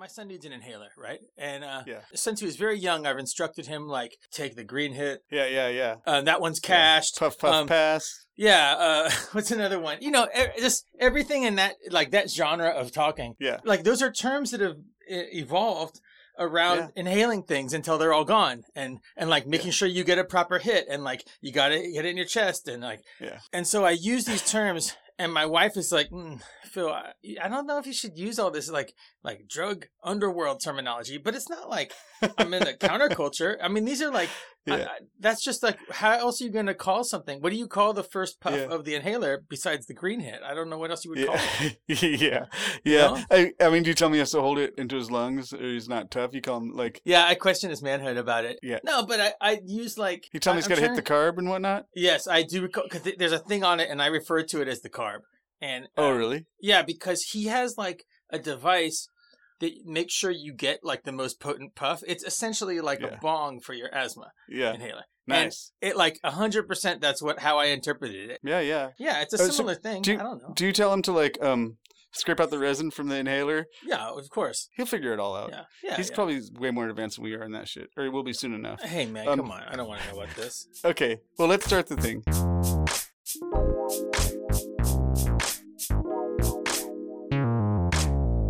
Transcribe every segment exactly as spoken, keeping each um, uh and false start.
my son needs an inhaler, right? And uh, yeah. since he was very young, I've instructed him, like, take the green hit. Yeah, yeah, yeah. Uh, that one's cashed. Yeah. Puff, puff, um, pass. Yeah. Uh, what's another one? You know, er- just everything in that, like, that genre of talking. Yeah. Like, those are terms that have evolved around yeah. inhaling things until they're all gone, and and like making yeah. sure you get a proper hit, and like you gotta get it in your chest, and like yeah. and so I use these terms, and my wife is like, mm, Phil, I, I don't know if you should use all this like like drug underworld terminology, but it's not like I'm in the counterculture. I mean, these are like yeah. I, I, that's just like, how else are you gonna call something? What do you call the first puff yeah. of the inhaler besides the green hit? I don't know what else you would yeah. call it. yeah, yeah. You know? I, I mean, do you tell me he has to hold it into his lungs, or he's not tough? You call him like yeah. I question his manhood about it. Yeah. No, but I I use like you tell me he's gotta hit the carb and whatnot. Yes, I do recall, because th- there's a thing on it, and I refer to it as the carb. And uh, oh, really? Yeah, because he has like a device that makes sure you get like the most potent puff. It's essentially like yeah. a bong for your asthma yeah. inhaler. Nice. And it like one hundred percent that's what how I interpreted it. Yeah, yeah. Yeah, it's a oh, similar so thing. You, I don't know. Do you tell him to like um scrape out the resin from the inhaler? Yeah, of course. He'll figure it all out. Yeah, yeah. He's yeah. probably way more advanced than we are in that shit. Or he will be soon enough. Hey, man, um, come on. I don't want to know about this. Okay, well, let's start the thing.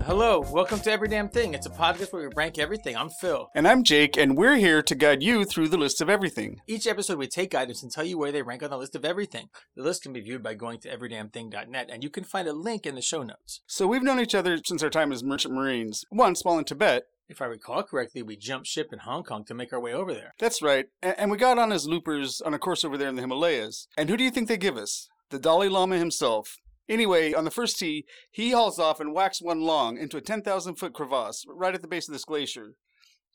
Hello, welcome to Every Damn Thing. It's a podcast where we rank everything. I'm Phil. And I'm Jake, and we're here to guide you through the list of everything. Each episode, we take items and tell you where they rank on the list of everything. The list can be viewed by going to every damn thing dot net, and you can find a link in the show notes. So we've known each other since our time as merchant marines, once while in Tibet. If I recall correctly, we jumped ship in Hong Kong to make our way over there. That's right, and we got on as loopers on a course over there in the Himalayas. And who do you think they give us? The Dalai Lama himself. Anyway, on the first tee, he hauls off and whacks one long into a ten thousand foot crevasse right at the base of this glacier.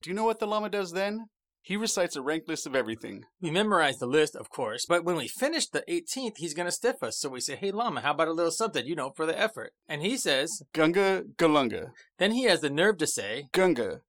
Do you know what the Lama does then? He recites a ranked list of everything. We memorize the list, of course, but when we finish the eighteenth, he's going to stiff us. So we say, hey, Lama, how about a little something, you know, for the effort? And he says, Gunga Galunga. Then he has the nerve to say, Gunga.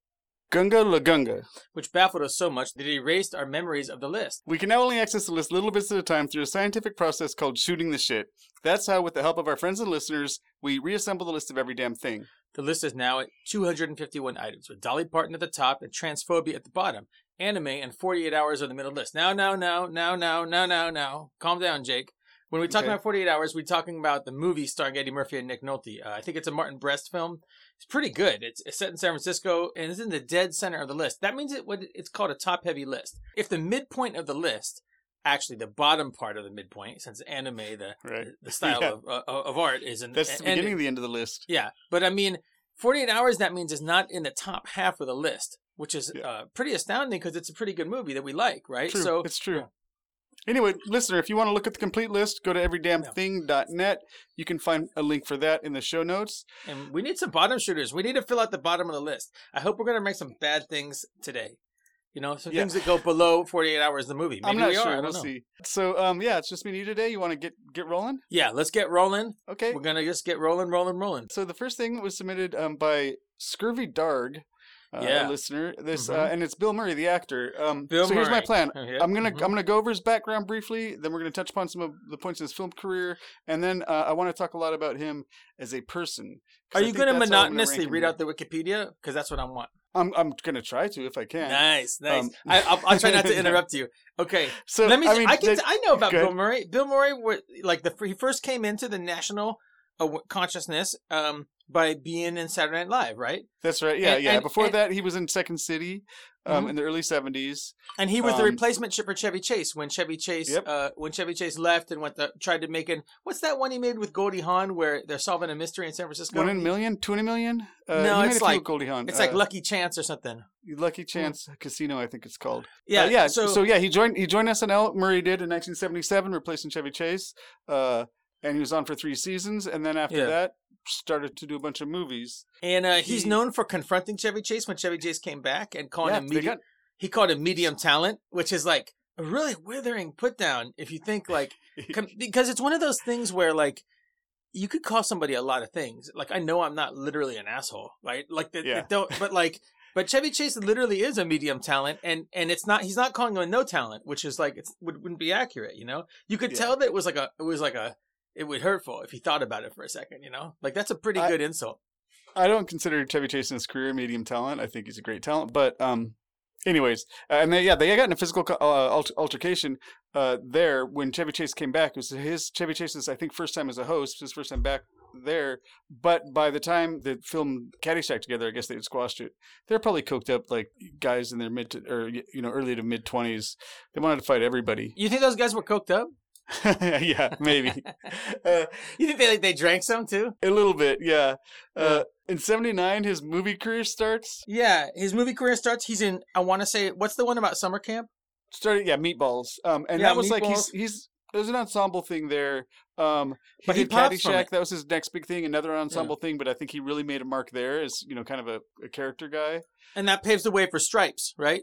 Gunga la Gunga. Which baffled us so much that it erased our memories of the list. We can now only access the list little bits at a time through a scientific process called shooting the shit. That's how, with the help of our friends and listeners, we reassemble the list of every damn thing. The list is now at two hundred fifty-one items, with Dolly Parton at the top and transphobia at the bottom. Anime and forty-eight hours are the middle list. Now, now, now, now, now, now, now, now. Calm down, Jake. When we talk okay. about forty-eight hours, we're talking about the movie starring Eddie Murphy and Nick Nolte. Uh, I think it's a Martin Brest film. It's pretty good. It's, it's set in San Francisco, and it's in the dead center of the list. That means it, what it's called a top-heavy list. If the midpoint of the list, actually the bottom part of the midpoint, since anime, the right. the style yeah. of uh, of art is in that's the beginning ending. Of the end of the list. Yeah, but I mean, forty-eight hours. That means it's not in the top half of the list, which is yeah. uh, pretty astounding because it's a pretty good movie that we like, right? True. So it's true. Yeah. Anyway, listener, if you want to look at the complete list, go to every damn thing dot net. You can find a link for that in the show notes. And we need some bottom shooters. We need to fill out the bottom of the list. I hope we're going to make some bad things today. You know, some yeah. things that go below forty-eight hours of the movie. Maybe I'm not we sure. Are. I don't we'll know. See. So, um, yeah, it's just me and you today. You want to get, get rolling? Yeah, let's get rolling. Okay. We're going to just get rolling, rolling, rolling. So the first thing was submitted um, by Scurvy Darg. Uh, yeah, listener. This mm-hmm. uh, and it's Bill Murray, the actor. Um, Bill so here's Murray. My plan. Okay. I'm gonna mm-hmm. I'm gonna go over his background briefly. Then we're gonna touch upon some of the points in his film career, and then uh, I want to talk a lot about him as a person. Are you gonna monotonously gonna read out the Wikipedia? Because that's what I want. I'm I'm gonna try to if I can. Nice, nice. Um, I, I'll, I'll try not to interrupt you. Okay, so let me. I, mean, I can. That, I know about Bill Murray. Bill Murray, like the he first came into the national consciousness. Um, By being in Saturday Night Live, right? That's right. Yeah, and, yeah. And, Before and, that, he was in Second City um, mm-hmm. in the early seventies, and he was um, the replacement for Chevy Chase when Chevy Chase yep. uh, when Chevy Chase left and went the, tried to make an what's that one he made with Goldie Hawn where they're solving a mystery in San Francisco? One in a million, twenty million. Uh, no, it's like Goldie Hawn. It's uh, like Lucky Chance or something. Lucky Chance mm. Casino, I think it's called. Yeah, uh, yeah. So, so yeah, he joined he joined S N L. Murray did in nineteen seventy-seven, replacing Chevy Chase, uh, and he was on for three seasons, and then after yeah. that. Started to do a bunch of movies, and uh, he's he, known for confronting Chevy Chase when Chevy Chase came back and calling yeah, him medium. Got... He called him medium talent, which is like a really withering put down. If you think like, com- because it's one of those things where like you could call somebody a lot of things. Like I know I'm not literally an asshole, right? Like the, yeah. they don't, but like, but Chevy Chase literally is a medium talent, and and it's not. He's not calling him a no talent, which is like it would, wouldn't be accurate. You know, you could yeah. tell that it was like a it was like a. It would hurtful if he thought about it for a second, you know? Like, that's a pretty I, good insult. I don't consider Chevy Chase in his career medium talent. I think he's a great talent, but um, anyways, and they, yeah, they got in a physical uh, altercation uh, there when Chevy Chase came back. It was his Chevy Chase's, I think, first time as a host, his first time back there. But by the time they filmed Caddyshack together, I guess they had squashed it. They're probably coked up like guys in their mid to, or you know early to mid twenties. They wanted to fight everybody. You think those guys were coked up? Yeah, maybe. Uh, you think they like, they drank some too? A little bit, yeah. Uh, yeah. In seventy-nine, his movie career starts. Yeah, his movie career starts. He's in. I want to say, what's the one about summer camp? Started, yeah, Meatballs. Um, and yeah, that was Meatballs. Like he's he's. There's an ensemble thing there. Um, he but did he Caddyshack. That was his next big thing. Another ensemble yeah. thing, but I think he really made a mark there as you know, kind of a, a character guy. And that paves the way for Stripes, right?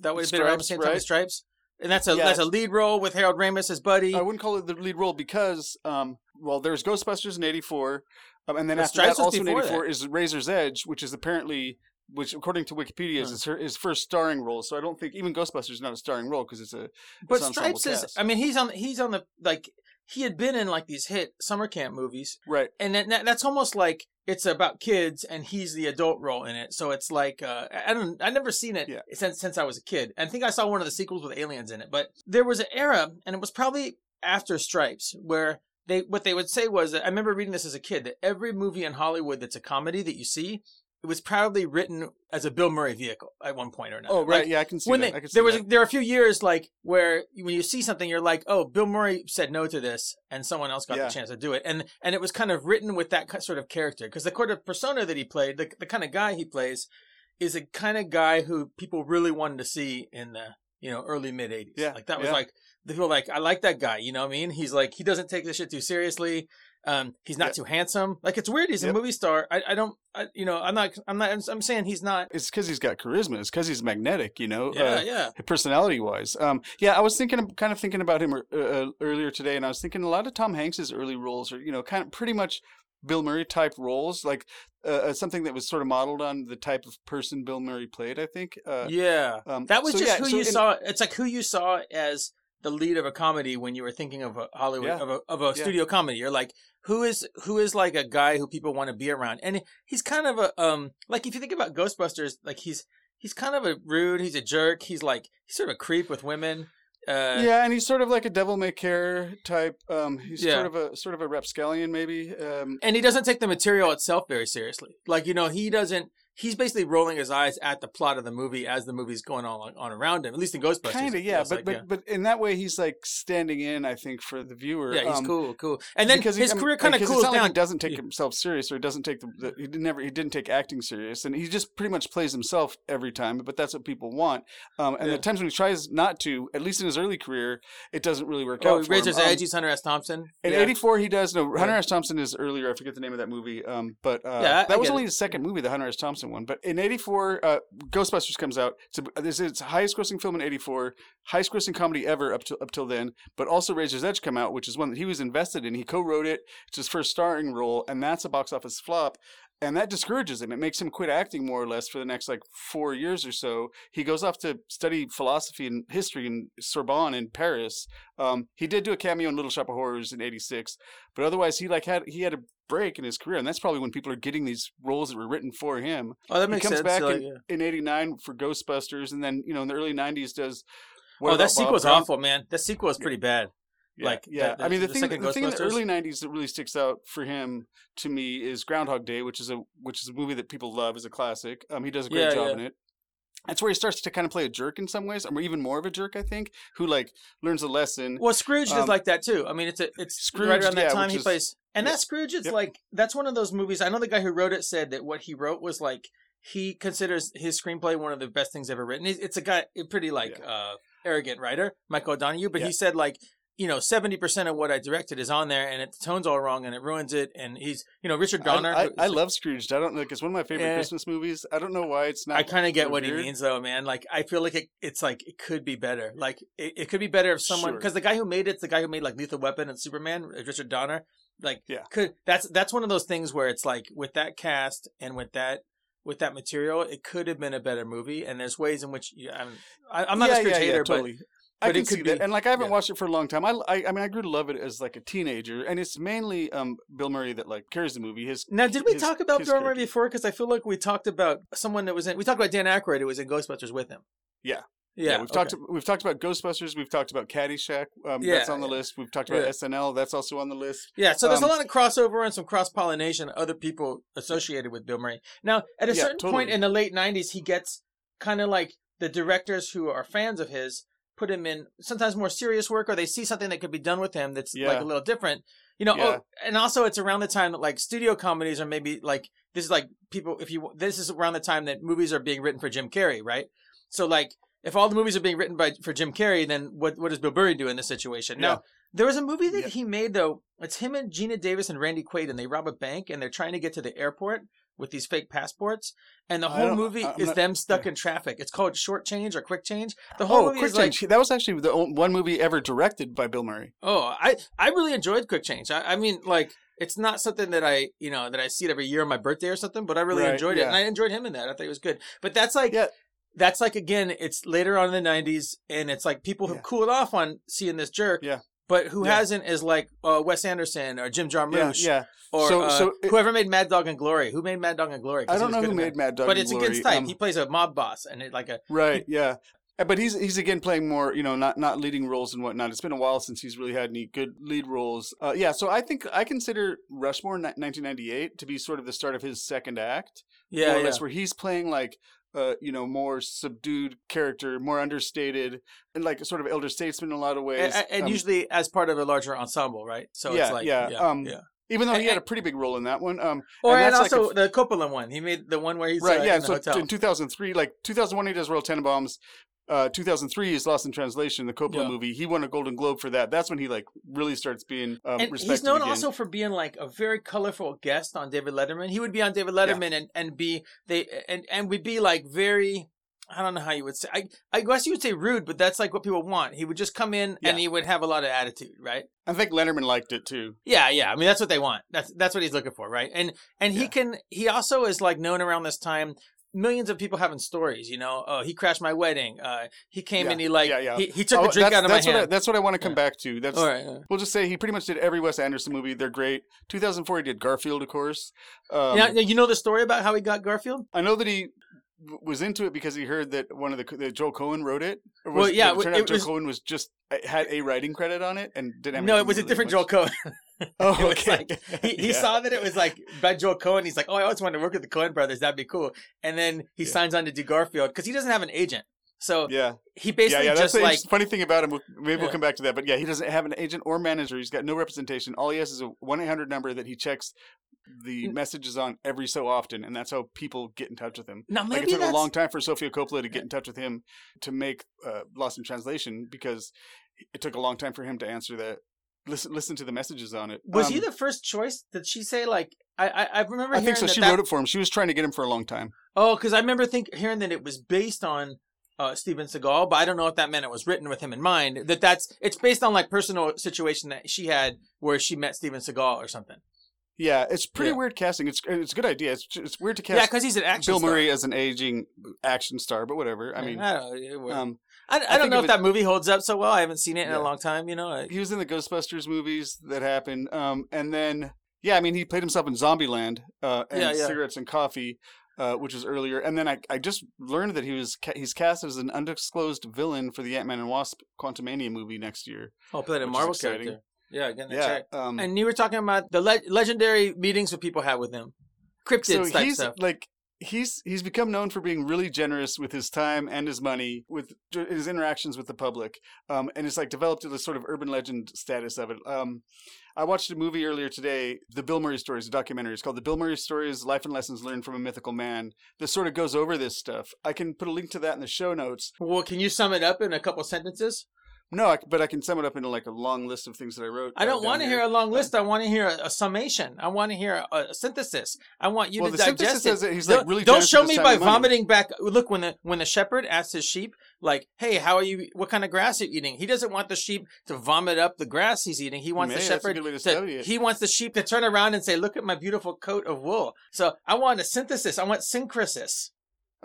That would have been around the same time as Stripes. And that's a yeah. that's a lead role with Harold Ramis as Buddy. I wouldn't call it the lead role because, um, well, there's Ghostbusters in eighty-four, um, and then well, after Stripes that, also in eighty-four, that. is Razor's Edge, which is apparently, which according to Wikipedia, is huh. his, her, his first starring role. So I don't think even Ghostbusters is not a starring role because it's a. It's but Stripes is. Cast. I mean, he's on. He's on the like. He had been in like these hit summer camp movies, right? And that, that's almost like it's about kids, and he's the adult role in it. So it's like uh, I don't, I've never seen it yeah. since since I was a kid. And I think I saw one of the sequels with aliens in it. But there was an era, and it was probably after Stripes, where they what they would say was, I remember reading this as a kid, that every movie in Hollywood that's a comedy that you see, it was probably written as a Bill Murray vehicle at one point or another. Oh, right. Like, yeah, I can see when that. They, I can see there was that. There were a few years like where when you see something, you're like, oh, Bill Murray said no to this and someone else got yeah. the chance to do it. And and it was kind of written with that sort of character because the sort of persona that he played, the, the kind of guy he plays is a kind of guy who people really wanted to see in the you know early, mid-eighties. Yeah. Like that was yeah. like, they were like, I like that guy. You know what I mean? He's like, he doesn't take this shit too seriously. Um, he's not yep. too handsome. Like it's weird. He's yep. a movie star. I, I don't. I, you know, I'm not. I'm not. I'm, I'm saying he's not. It's because he's got charisma. It's because he's magnetic. You know. Yeah, uh, yeah. Personality wise. Um. Yeah. I was thinking, kind of thinking about him uh, earlier today, and I was thinking a lot of Tom Hanks's early roles are, you know, kind of pretty much Bill Murray type roles, like uh, something that was sort of modeled on the type of person Bill Murray played. I think. Uh, yeah. Um, that was so, just yeah, who so you in, saw. It's like who you saw as the lead of a comedy when you were thinking of a Hollywood yeah. of a of a yeah. studio comedy. You're like, who is who is like a guy who people want to be around, and he's kind of a um like if you think about Ghostbusters, like he's he's kind of a rude, he's a jerk, he's like he's sort of a creep with women. Uh, yeah, and he's sort of like a devil may care type. Um, he's yeah. sort of a sort of a rapscallion maybe. Um, and he doesn't take the material itself very seriously. Like you know, he doesn't. He's basically rolling his eyes at the plot of the movie as the movie's going on on around him. At least in Ghostbusters, kind of, yeah. But like, but yeah. but in that way, he's like standing in, I think, for the viewer. Yeah, he's um, cool, cool. And then his he, career kind of cools down. Like he doesn't take yeah. himself serious, or he doesn't take the, the he never he didn't take acting serious, and he just pretty much plays himself every time. But that's what people want. Um, and yeah. the times when he tries not to, at least in his early career, it doesn't really work oh, out. Razor's Edge, um, he's Hunter S. Thompson. In yeah. eighty-four, he does. No, Hunter yeah. S. Thompson is earlier. I forget the name of that movie. Um, but uh, yeah, I, that was only it. his second movie, the Hunter S. Thompson one, but in eighty-four, uh, Ghostbusters comes out. It's a, this is its highest grossing film in eighty-four, highest grossing comedy ever up to up till then. But also Razor's Edge come out, which is one that he was invested in. He co-wrote it. It's his first starring role, and that's a box office flop. And that discourages him. It makes him quit acting more or less for the next like four years or so. He goes off to study philosophy and history in Sorbonne in Paris. Um, he did do a cameo in Little Shop of Horrors in eighty-six, but otherwise he like had he had a break in his career, and that's probably when people are getting these roles that were written for him. Oh, that makes sense. He comes sense. back so, in, yeah. in eighty-nine for Ghostbusters, and then you know in the early nineties does. What oh, that sequel's Bob awful, man. That sequel is pretty bad. Yeah, like yeah, the, the, I mean the, the thing the thing in the early nineties that really sticks out for him to me is Groundhog Day, which is a which is a movie that people love as a classic. Um, he does a great yeah, job yeah. in it. That's where he starts to kind of play a jerk in some ways, or even more of a jerk, I think, who like learns a lesson. Well, Scrooge um, is like that too. I mean, it's a it's Scrooge, right around that yeah, time he is, plays, and yeah. that Scrooge is yep. like that's one of those movies. I know the guy who wrote it said that what he wrote was like he considers his screenplay one of the best things ever written. It's a guy, a pretty like yeah. uh, arrogant writer, Michael O'Donoghue, but yeah. he said like, you know, seventy percent of what I directed is on there, and it, the tone's all wrong, and it ruins it. And he's, you know, Richard Donner. I, I, I love Scrooge. I don't know. Like, it's one of my favorite eh, Christmas movies. I don't know why it's not. I kind of get what weird. he means, though, man. Like, I feel like it, it's like it could be better. Like, it, it could be better if someone, because sure. the guy who made it's the guy who made like Lethal Weapon and Superman, Richard Donner. Like, yeah. could that's that's one of those things where it's like with that cast and with that. With that material, it could have been a better movie. And there's ways in which you, I'm, I, I'm not yeah, a Scrooge yeah, hater, yeah, totally. but. I can see be, that. And like I haven't yeah. watched it for a long time. I, I I mean I grew to love it as like a teenager, and it's mainly um Bill Murray that like carries the movie. His Now did we his, talk about Bill character. Murray before, cuz I feel like we talked about someone that was in we talked about Dan Aykroyd who was in Ghostbusters with him. Yeah. Yeah, yeah, we've okay. talked we've talked about Ghostbusters, we've talked about Caddyshack, um, yeah, that's on the yeah. list. We've talked about yeah. S N L, that's also on the list. Yeah, so there's um, a lot of crossover and some cross-pollination, other people associated with Bill Murray. Now, at a yeah, certain totally. point in the late nineties, he gets kind of like the directors who are fans of his put him in sometimes more serious work, or they see something that could be done with him that's yeah. like a little different. You know, yeah. oh, and also it's around the time that like studio comedies are maybe like this is like people if you this is around the time that movies are being written for Jim Carrey, right? So like if all the movies are being written by for Jim Carrey, then what what does Bill Murray do in this situation? Yeah. Now, there was a movie that yeah. he made, though. It's him and Gina Davis and Randy Quaid, and they rob a bank, and they're trying to get to the airport with these fake passports. And the whole movie I'm is not, them stuck yeah. in traffic. It's called Short Change or Quick Change. The whole oh, movie Quick is Change. Like, that was actually the only one movie ever directed by Bill Murray. Oh, I, I really enjoyed Quick Change. I, I mean, like, it's not something that I, you know, that I see it every year on my birthday or something, but I really right, enjoyed yeah. it. And I enjoyed him in that. I thought it was good. But that's like... Yeah. That's like, again, it's later on in the nineties, and it's like people who yeah. cooled off on seeing this jerk, yeah. but who yeah. hasn't is like uh, Wes Anderson or Jim Jarmusch yeah, yeah. or so, uh, so it, whoever made Mad Dog and Glory. Who made Mad Dog and Glory? I don't know who made Mad Dog and Glory. But it's against type. Um, he plays a mob boss. and it, like a Right, yeah. But he's, he's again, playing more, you know, not, not leading roles and whatnot. It's been a while since he's really had any good lead roles. Uh, yeah, so I think I consider Rushmore in nineteen ninety-eight to be sort of the start of his second act. Yeah, more or yeah. less, where he's playing like... Uh, you know, more subdued character, more understated, and like sort of elder statesman in a lot of ways. And, and um, usually as part of a larger ensemble, right? So yeah, it's like, yeah, yeah, um, yeah. Even though and, he had a pretty big role in that one. Um, or and, and also like f- the Coppola one. He made the one where he's right, uh, yeah, in the so hotel. In two thousand three, like two thousand one, he does Royal Tenenbaums. Uh, two thousand three is Lost in Translation, the Coppola yeah. movie. He won a Golden Globe for that. That's when he like really starts being um, and respected. He's known again. also for being like a very colorful guest on David Letterman. He would be on David Letterman yeah. and, and be they and and would be like very. I don't know how you would say. I I guess you would say rude, but that's like what people want. He would just come in yeah. and he would have a lot of attitude, right? I think Letterman liked it too. Yeah, yeah. I mean, that's what they want. That's that's what he's looking for, right? And and yeah. he can. He also is like known around this time. Millions of people having stories, you know. Oh, he crashed my wedding. Uh, he came yeah, and he like yeah, yeah. He, he took oh, the drink out of my hand. I, that's what I want to come yeah. back to. That's all right, all right. We'll just say he pretty much did every Wes Anderson movie. They're great. two thousand four, he did Garfield, of course. Um, now, you know the story about how he got Garfield? I know that he was into it because he heard that one of the that Joel Cohen wrote it. Or was, well, yeah, it turned it, out it Joel was, Cohen was just had a writing credit on it and didn't. Have no, it was really a different much. Joel Cohen. Oh, okay. Like, he he yeah. saw that it was like by Joel Cohen. He's like, oh, I always wanted to work with the Cohen brothers. That'd be cool. And then he yeah. signs on to do Garfield because he doesn't have an agent. So yeah. he basically yeah, yeah, that's just the like funny thing about him. We'll, maybe yeah. we'll come back to that. But yeah, he doesn't have an agent or manager. He's got no representation. All he has is a one eight hundred number that he checks the messages on every so often, and that's how people get in touch with him. Now, maybe like it took that's... a long time for Sofia Coppola to get in touch with him to make uh, Lost in Translation because it took a long time for him to answer that. Listen, listen to the messages on it. Was um, he the first choice? Did she say like I? I, I remember. I hearing think so. That she that... wrote it for him. She was trying to get him for a long time. Oh, because I remember think hearing that it was based on uh, Steven Seagal, but I don't know if that meant it was written with him in mind. That that's it's based on like personal situation that she had where she met Steven Seagal or something. Yeah, it's pretty yeah. weird casting. It's it's a good idea. It's it's weird to cast. Yeah, because he's an action Bill star. Murray as an aging action star, but whatever. I mean, I don't, um, I, I I don't know if was, that movie holds up so well. I haven't seen it in yeah. a long time. You know, I, he was in the Ghostbusters movies that happened, um, and then yeah, I mean, he played himself in Zombieland uh, and yeah, yeah. Cigarettes and Coffee, uh, which was earlier, and then I I just learned that he was ca- he's cast as an undisclosed villain for the Ant-Man and Wasp: Quantumania movie next year. Oh, played a Marvel character. Yeah, again, yeah, check. Um, and you were talking about the le- legendary meetings that people had with him, cryptids so type he's, stuff. Like he's he's become known for being really generous with his time and his money, with his interactions with the public, um, and it's like developed this sort of urban legend status of it. Um, I watched a movie earlier today, The Bill Murray Stories, a documentary. It's called The Bill Murray Stories: Life and Lessons Learned from a Mythical Man. This sort of goes over this stuff. I can put a link to that in the show notes. Well, can you sum it up in a couple sentences? No, but I can sum it up into like a long list of things that I wrote. I don't want to hear a long list. I want to hear a, a summation. I want to hear a, a synthesis. I want you well, to digest it. He's like really don't show me by vomiting back. Look, when the when the shepherd asks his sheep, like, "Hey, how are you? What kind of grass are you eating?" He doesn't want the sheep to vomit up the grass he's eating. He wants the shepherd. To, he wants the sheep to turn around and say, "Look at my beautiful coat of wool." So I want a synthesis. I want synchrosis.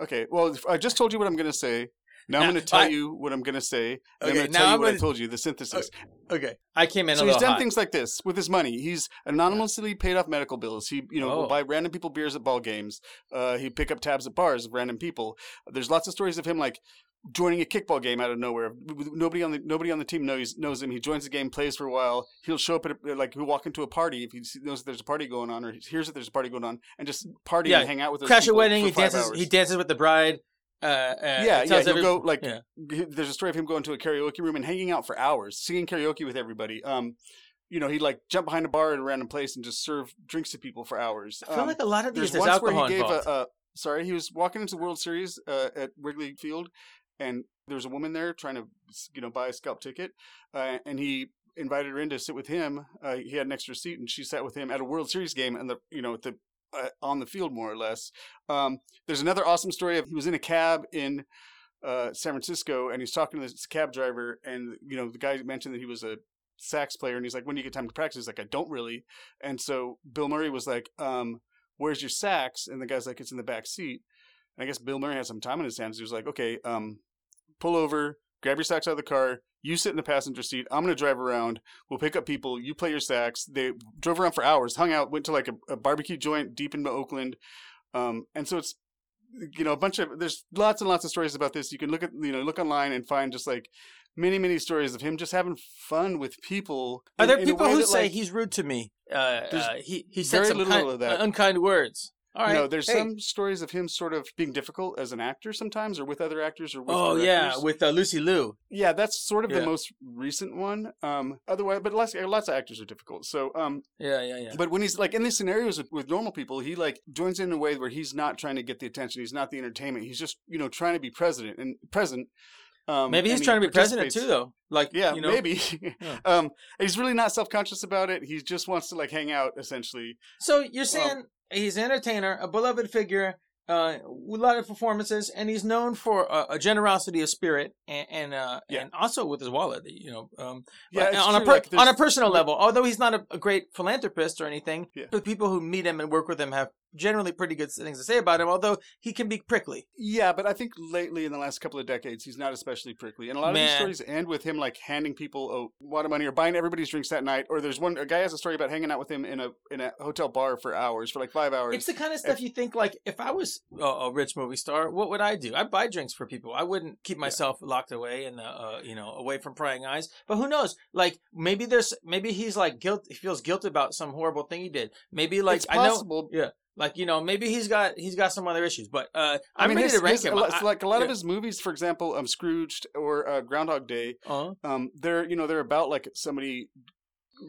Okay. Well, I just told you what I'm going to say. Now, now I'm going to tell I, you what I'm going to say. And okay, I'm going to tell you I'm what gonna, I told you, the synthesis. Okay. okay. I came in so a little So he's done hot. things like this with his money. He's anonymously paid off medical bills. He, you know, oh. will buy random people beers at ball games. Uh, he'd pick up tabs at bars of random people. There's lots of stories of him like joining a kickball game out of nowhere. Nobody on the nobody on the team knows knows him. He joins the game, plays for a while. He'll show up at a, like he'll walk into a party if he knows that there's a party going on or he hears that there's a party going on and just party yeah. and hang out with those Crash people a wedding. He dances. Hours. He dances with the bride. Uh, uh, yeah, yeah. Every, go, like, yeah. There's a story of him going to a karaoke room and hanging out for hours, singing karaoke with everybody. Um, you know, he'd like jump behind a bar at a random place and just serve drinks to people for hours. I feel um, like a lot of these there's once where he gave a, a sorry, he was walking into the World Series uh, at Wrigley Field. And there was a woman there trying to, you know, buy a scalp ticket. Uh, and he invited her in to sit with him. Uh, he had an extra seat, and she sat with him at a World Series game, and the, you know, at the uh, on the field more or less. Um, there's another awesome story of he was in a cab in uh, San Francisco, and he's talking to this cab driver, and you know, the guy mentioned that he was a sax player, and he's like, "When do you get time to practice?" He's like, "I don't really." And so Bill Murray was like, um, "Where's your sax?" And the guy's like, "It's in the back seat." And I guess Bill Murray had some time on his hands. He was like, "Okay, um." pull over, grab your sax out of the car, you sit in the passenger seat, I'm going to drive around, we'll pick up people, you play your sax. They drove around for hours, hung out, went to like a, a barbecue joint deep in Oakland. Um, and so it's, you know, a bunch of, there's lots and lots of stories about this. You can look at, you know, look online and find just like many, many stories of him just having fun with people. Are in, there people who that, say like, he's rude to me? Uh, uh, he, he said some little kind, of that. Uh, unkind words. All right. You know, there's hey. some stories of him sort of being difficult as an actor sometimes, or with other actors, or with oh yeah, actors. with uh, Lucy Liu. Yeah, that's sort of yeah. the most recent one. Um, otherwise, but lots, lots of actors are difficult. So um, yeah, yeah, yeah. But when he's like in these scenarios with, with normal people, he like joins in a way where he's not trying to get the attention, he's not the entertainment, he's just you know trying to be president and present. Um, maybe he's trying he to be president too, though. Like, yeah, you know? maybe. Yeah. um, he's really not self-conscious about it. He just wants to like hang out, essentially. So you're saying. Um, He's an entertainer, a beloved figure, uh, with a lot of performances, and he's known for uh, a generosity of spirit, and and, uh, yeah. and also with his wallet, you know, um, yeah, on a per- like on a personal level. Although he's not a, a great philanthropist or anything, yeah. but people who meet him and work with him have generally pretty good things to say about him. Although he can be prickly. Yeah, but I think lately in the last couple of decades, he's not especially prickly, and a lot Man. of these stories end with him like handing people a lot of money or buying everybody's drinks that night. Or there's one a guy has a story about hanging out with him in a in a hotel bar for hours, for like five hours. It's the kind of stuff if, you think like if I was a, a rich movie star, what would I do? I'd buy drinks for people. I wouldn't keep myself yeah. locked away and uh, you know away from prying eyes. But who knows? Like maybe there's maybe he's like guilt. He feels guilt about some horrible thing he did. Maybe like it's I know. Yeah. Like, you know, maybe he's got he's got some other issues, but uh, I'm I mean, ready his, to rank his, him. I, like a lot yeah. of his movies, for example, um, Scrooge or uh, Groundhog Day, uh-huh. um, they're you know they're about like somebody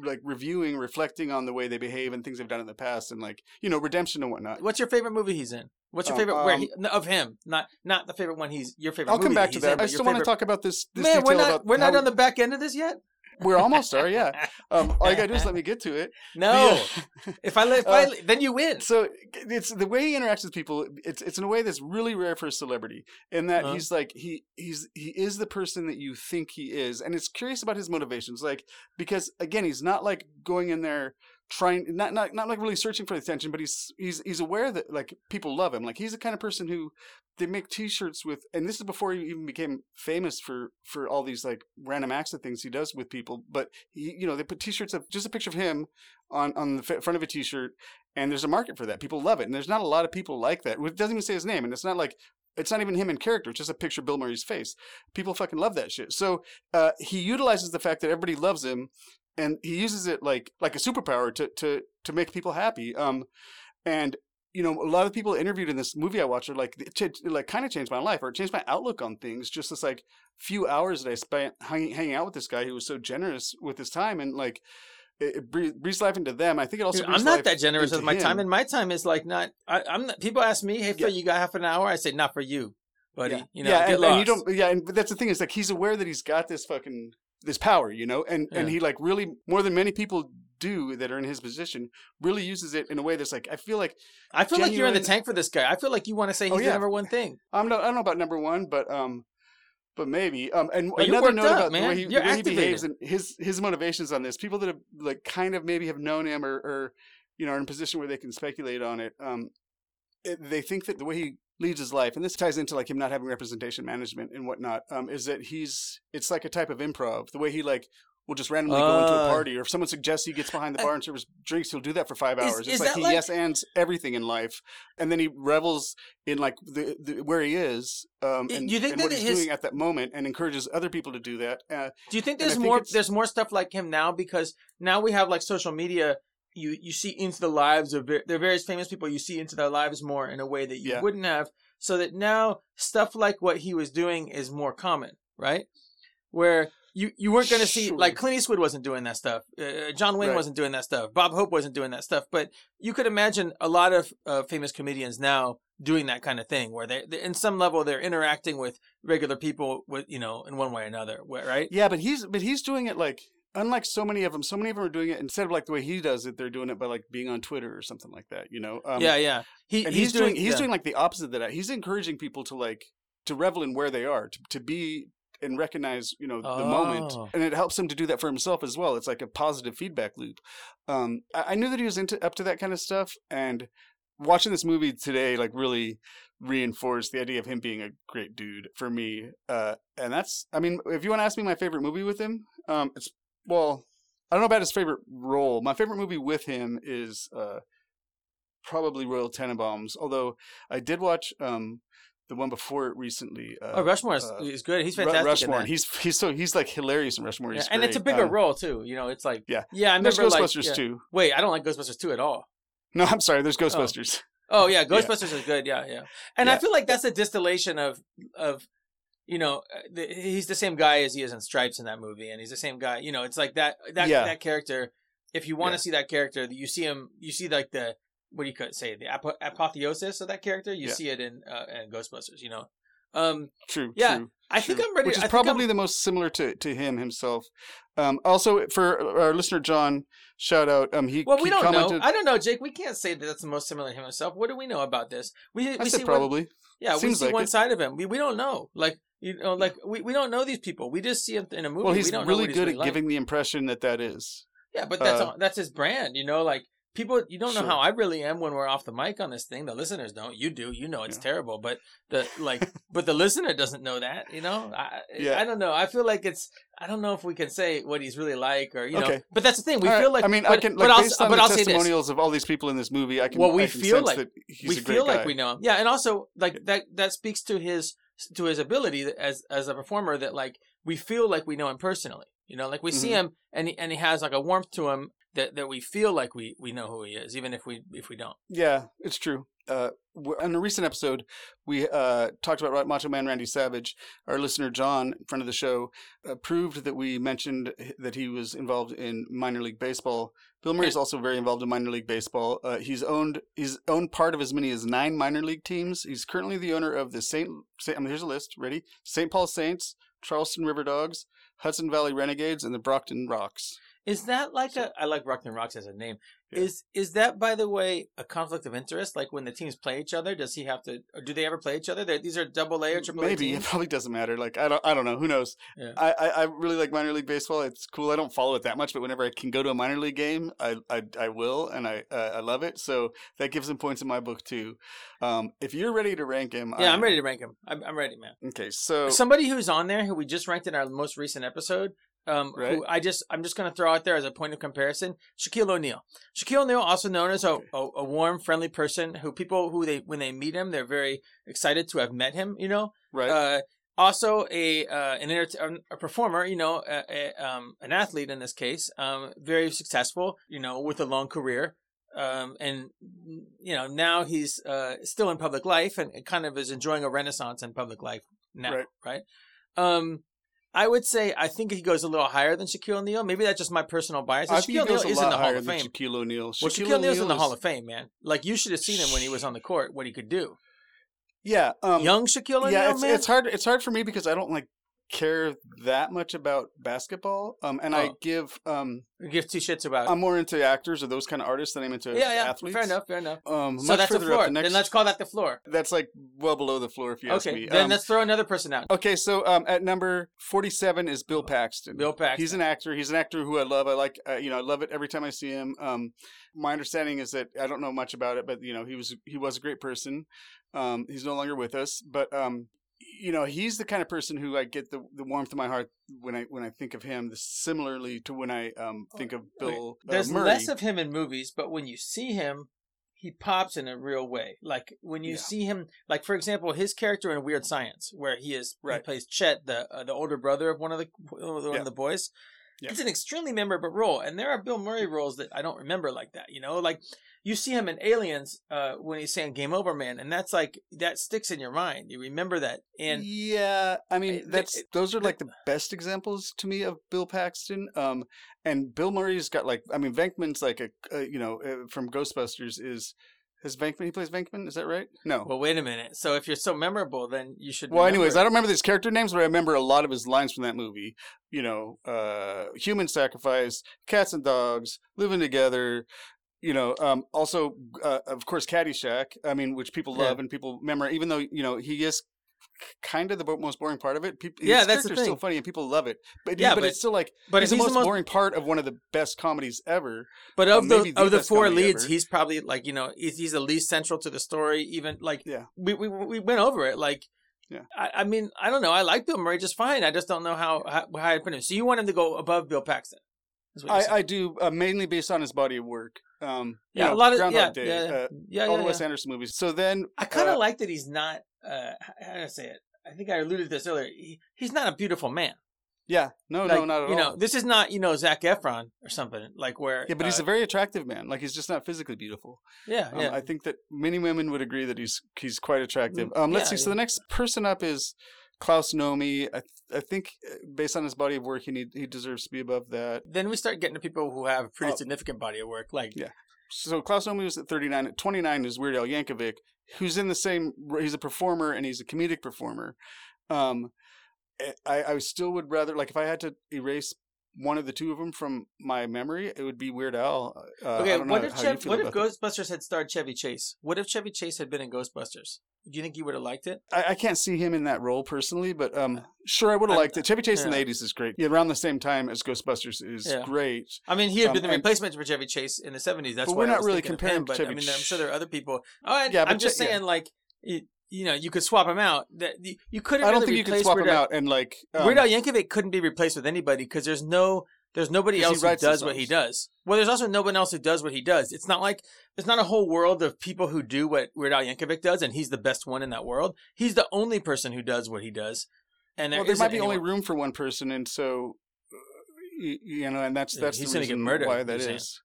like reviewing, reflecting on the way they behave and things they've done in the past, and like you know redemption and whatnot. What's your favorite movie he's in? What's your favorite um, where he, of him? Not not the favorite one he's your favorite. I'll movie come back to that. In, I still favorite... want to talk about this. this Man, we're not about we're not we... on the back end of this yet. We're almost there, yeah. Um, all you gotta do is let me get to it. No, yeah. if I let, if I, uh, then you win. So it's the way he interacts with people. It's it's in a way that's really rare for a celebrity, in that uh-huh. he's like he he's he is the person that you think he is, and it's curious about his motivations, like because again, he's not like going in there. Trying not, not not like really searching for attention, but he's he's he's aware that like people love him. Like he's the kind of person who they make T-shirts with, and this is before he even became famous for for all these like random acts of things he does with people. But he, you know, they put T-shirts of just a picture of him on on the front of a T-shirt, and there's a market for that. People love it, and there's not a lot of people like that. It doesn't even say his name, and it's not like. It's not even him in character. It's just a picture of Bill Murray's face. People fucking love that shit. So uh, he utilizes the fact that everybody loves him, and he uses it like like a superpower to to to make people happy. Um, and you know, a lot of people interviewed in this movie I watched are like, it, it like kind of changed my life, or it changed my outlook on things. Just this like few hours that I spent hanging hanging out with this guy who was so generous with his time, and like. It breathes life into them. I think it also. Dude, I'm not life that generous with my him. time, and my time is like not. I, I'm not, people ask me, "Hey, Phil, yeah. you got half an hour?" I say, "Not for you, buddy." Yeah. You know, yeah, get and, lost. And you don't. Yeah, and that's the thing is like he's aware that he's got this fucking this power, you know, and yeah. and he like really more than many people do that are in his position really uses it in a way that's like I feel like I feel genuine... like you're in the tank for this guy. I feel like you want to say he's oh, yeah. the number one thing. I'm not. I don't know about number one, but um. But maybe, um, and but another note up, about man. the way he, the way he behaves and his his motivations on this. People that have like kind of maybe have known him or, or you know, are in a position where they can speculate on it. Um, it, they think that the way he leads his life, and this ties into like him not having representation management and whatnot, um, is that he's, it's like a type of improv. The way he like will just randomly uh, go into a party, or if someone suggests he gets behind the uh, bar and serves drinks, he'll do that for five hours. Is, it's is like he like... yes-ands everything in life, and then he revels in like the, the where he is um, and, you think and that what he's his... doing at that moment, and encourages other people to do that. Uh, do you think there's think more? It's... There's more stuff like him now, because now we have like social media. You you see into the lives of there are various famous people. You see into their lives more in a way that you yeah. wouldn't have. So that now stuff like what he was doing is more common, right? Where you, you weren't going to sure. see like Clint Eastwood wasn't doing that stuff. Uh, John Wayne right. wasn't doing that stuff. Bob Hope wasn't doing that stuff. But you could imagine a lot of uh, famous comedians now doing that kind of thing, where they, in some level, they're interacting with regular people with you know in one way or another, right? Yeah, but he's but he's doing it like. Unlike so many of them, so many of them are doing it instead of like the way he does it. They're doing it by like being on Twitter or something like that, you know? Um, yeah, yeah. He, and he's, he's doing, doing he's yeah. doing like the opposite of that. He's encouraging people to like to revel in where they are, to, to be and recognize, you know, the oh. moment, and it helps him to do that for himself as well. It's like a positive feedback loop. Um, I, I knew that he was into up to that kind of stuff, and watching this movie today like really reinforced the idea of him being a great dude for me. Uh, and that's, I mean, if you want to ask me my favorite movie with him, um, it's. Well, I don't know about his favorite role. My favorite movie with him is uh, probably Royal Tenenbaums, although I did watch um, the one before it recently. Uh, oh, Rushmore is, uh, is good. He's fantastic. Rushmore. In that. He's he's so he's like hilarious in Rushmore. He's yeah, and great. It's a bigger um, role too. You know, it's like yeah, yeah. I remember there's Ghostbusters like, yeah. two. Wait, I don't like Ghostbusters two at all. No, I'm sorry. There's Ghostbusters. Oh, oh yeah, Ghostbusters yeah. is good. Yeah, yeah. And yeah. I feel like that's a distillation of of. You know, he's the same guy as he is in Stripes in that movie, and he's the same guy. You know, it's like that that yeah. that character. If you want yeah. to see that character, you see him. You see like the what do you say the ap- apotheosis of that character. You yeah. see it in uh, in Ghostbusters. You know, um, true. Yeah, true, I think true. I'm ready. Which is I probably the most similar to, to him himself. Um, also, for our listener John, shout out. Um, he well, we he don't commented... know. I don't know, Jake. We can't say that that's the most similar to him himself. What do we know about this? We, we I said see probably. One, yeah, Seems we see like one it. Side of him. We we don't know. Like. You know, like we, we don't know these people. We just see him in a movie. Well, he's we don't really know what he's good really at like. Giving the impression that that is. Yeah, but that's uh, all, that's his brand. You know, like people. You don't know sure. how I really am when we're off the mic on this thing. The listeners don't. You do. You know, it's yeah. terrible. But the like, but the listener doesn't know that. You know, I yeah. I don't know. I feel like it's. I don't know if we can say what he's really like, or you okay. know. But that's the thing. We all feel right. like. I mean, but, I can. Like, but based I'll, on but the I'll testimonials of all these people in this movie, I can. Well, we I can feel sense like that he's we a great feel guy. Like we know him. Yeah, and also like yeah. that that speaks to his. to his ability as as a performer, that like we feel like we know him personally, you know, like we mm-hmm. see him and he, and he has like a warmth to him that, that we feel like we, we know who he is, even if we if we don't. Yeah, it's true. Uh, in a recent episode, we uh, talked about Macho Man Randy Savage. Our listener John, friend of the show, uh, proved that we mentioned that he was involved in minor league baseball. Bill Murray is also very involved in minor league baseball. Uh, he's owned he's owned part of as many as nine minor league teams. He's currently the owner of the Saint. Saint I mean, here's a list. Ready? Saint Paul Saints, Charleston River Dogs, Hudson Valley Renegades, and the Brockton Rocks. Is that like so, a? I like Brockton Rocks as a name. Yeah. Is is that, by the way, a conflict of interest? Like when the teams play each other, does he have to? Or do they ever play each other? They're, these are double A or triple A. Maybe teams? It probably doesn't matter. Like I don't. I don't know. Who knows? Yeah. I, I, I really like minor league baseball. It's cool. I don't follow it that much, but whenever I can go to a minor league game, I I, I will, and I uh, I love it. So that gives him points in my book too. Um, if you're ready to rank him, yeah, I'm, I'm ready to rank him. I'm, I'm ready, man. Okay, so somebody who's on there who we just ranked in our most recent episode. Um, right. who I just I'm just gonna throw out there as a point of comparison, Shaquille O'Neal. Shaquille O'Neal, also known as a, okay. a, a warm, friendly person who people who they when they meet him, they're very excited to have met him. You know, right? Uh, also a uh, an inter- a performer. You know, a, a, um, an athlete in this case. Um, very successful. You know, with a long career. Um, and you know now he's uh still in public life and kind of is enjoying a renaissance in public life now. Right. right? Um. I would say I think he goes a little higher than Shaquille O'Neal. Maybe that's just my personal bias. I Shaquille O'Neal is in the Hall of Fame. Shaquille O'Neal. Shaquille well, Shaquille O'Neal's in the is... Hall of Fame, man. Like you should have seen him when he was on the court, what he could do. Yeah, um, young Shaquille O'Neal. Yeah, it's, man? it's hard. It's hard for me because I don't like care that much about basketball. Um, and oh. I give um, you give two shits about. I'm more into actors or those kind of artists than I'm into yeah, yeah. athletes. Fair enough, fair enough. Um, so that's the floor. The next... Then let's call that the floor. That's like well below the floor, if you okay, ask me. Okay, then um, let's throw another person out. Okay, so um, at number forty-seven is Bill Paxton. Bill Paxton. He's an actor. He's an actor who I love. I like. Uh, you know, I love it every time I see him. Um, my understanding is that I don't know much about it, but you know, he was he was a great person. Um, he's no longer with us, but. Um, You know, he's the kind of person who I get the, the warmth of my heart when I when I think of him, similarly to when I um, think of Bill uh, There's Murray. Less of him in movies, but when you see him, he pops in a real way. Like, when you yeah. see him, like, for example, his character in Weird Science, where he is right. he plays Chet, the uh, the older brother of one of the, one yeah. of the boys. Yeah. It's an extremely memorable role, and there are Bill Murray roles that I don't remember like that, you know? Like, you see him in Aliens uh, when he's saying Game Over, Man, and that's like, that sticks in your mind. You remember that. And yeah, I mean, that's it, it, those are like the best examples to me of Bill Paxton. Um, and Bill Murray's got like, I mean, Venkman's like a, a you know, uh, from Ghostbusters is, is Venkman, he plays Venkman, is that right? No. Well, wait a minute. So if you're so memorable, then you should Well, remember. Anyways, I don't remember his character names, but I remember a lot of his lines from that movie. You know, uh, human sacrifice, cats and dogs, living together. You know, um, also, uh, of course, Caddyshack, I mean, which people love yeah. and people remember, even though, you know, he is kind of the most boring part of it. People, yeah, his that's the thing. Still funny and people love it. But, yeah, but, but it's still like, but he's, he's the, most the most boring part of one of the best comedies ever. But of uh, the, the of the four leads, ever. He's probably like, you know, he's, he's the least central to the story. Even like, yeah. we, we, we went over it. Like, yeah. I, I mean, I don't know. I like Bill Murray just fine. I just don't know how, how, how I put him. So you want him to go above Bill Paxton? I, I do, uh, mainly based on his body of work. Um, yeah, know, a lot of Groundhog yeah, Day, yeah, uh, yeah, all yeah, the Wes yeah. Anderson movies. So then I kind of uh, like that he's not. Uh, how do I say it? I think I alluded to this earlier. He, he's not a beautiful man. Yeah, no, like, no, not at you all. You know, this is not you know Zac Efron or something like where. Yeah, but uh, he's a very attractive man. Like he's just not physically beautiful. Yeah, um, yeah. I think that many women would agree that he's he's quite attractive. Um, let's yeah, see. So yeah. the next person up is Klaus Nomi. I, th- I think based on his body of work, he need, he deserves to be above that. Then we start getting to people who have a pretty oh. significant body of work. Like yeah. So Klaus Nomi was at thirty-nine. At twenty-nine is Weird Al Yankovic, who's in the same – he's a performer and he's a comedic performer. Um, I, I still would rather – like if I had to erase one of the two of them from my memory, it would be Weird Al. Uh, okay, what if, Chev- what if Ghostbusters had starred Chevy Chase? What if Chevy Chase had been in Ghostbusters? Do you think you would have liked it? I, I can't see him in that role personally, but um, sure, I would have liked it. Chevy Chase yeah. in the eighties is great. Yeah, around the same time as Ghostbusters is yeah. great. I mean, he had um, been the replacement for Chevy Chase in the seventies. That's but why we're not really comparing him, but Chevy I mean, I'm sure there are other people. All right, yeah, I'm just che- saying, yeah. like, you, you know, you could swap him out. You, you couldn't. I don't really think you could swap Weird him out. And like, um, Weird Al Yankovic couldn't be replaced with anybody because there's no. There's nobody else who does what he does. Well, there's also no one else who does what he does. It's not like there's not a whole world of people who do what Weird Al Yankovic does, and he's the best one in that world. He's the only person who does what he does. And there, well, there might be anyone. Only room for one person, and so you know, and that's that's yeah, he's the reason murdered, why that is.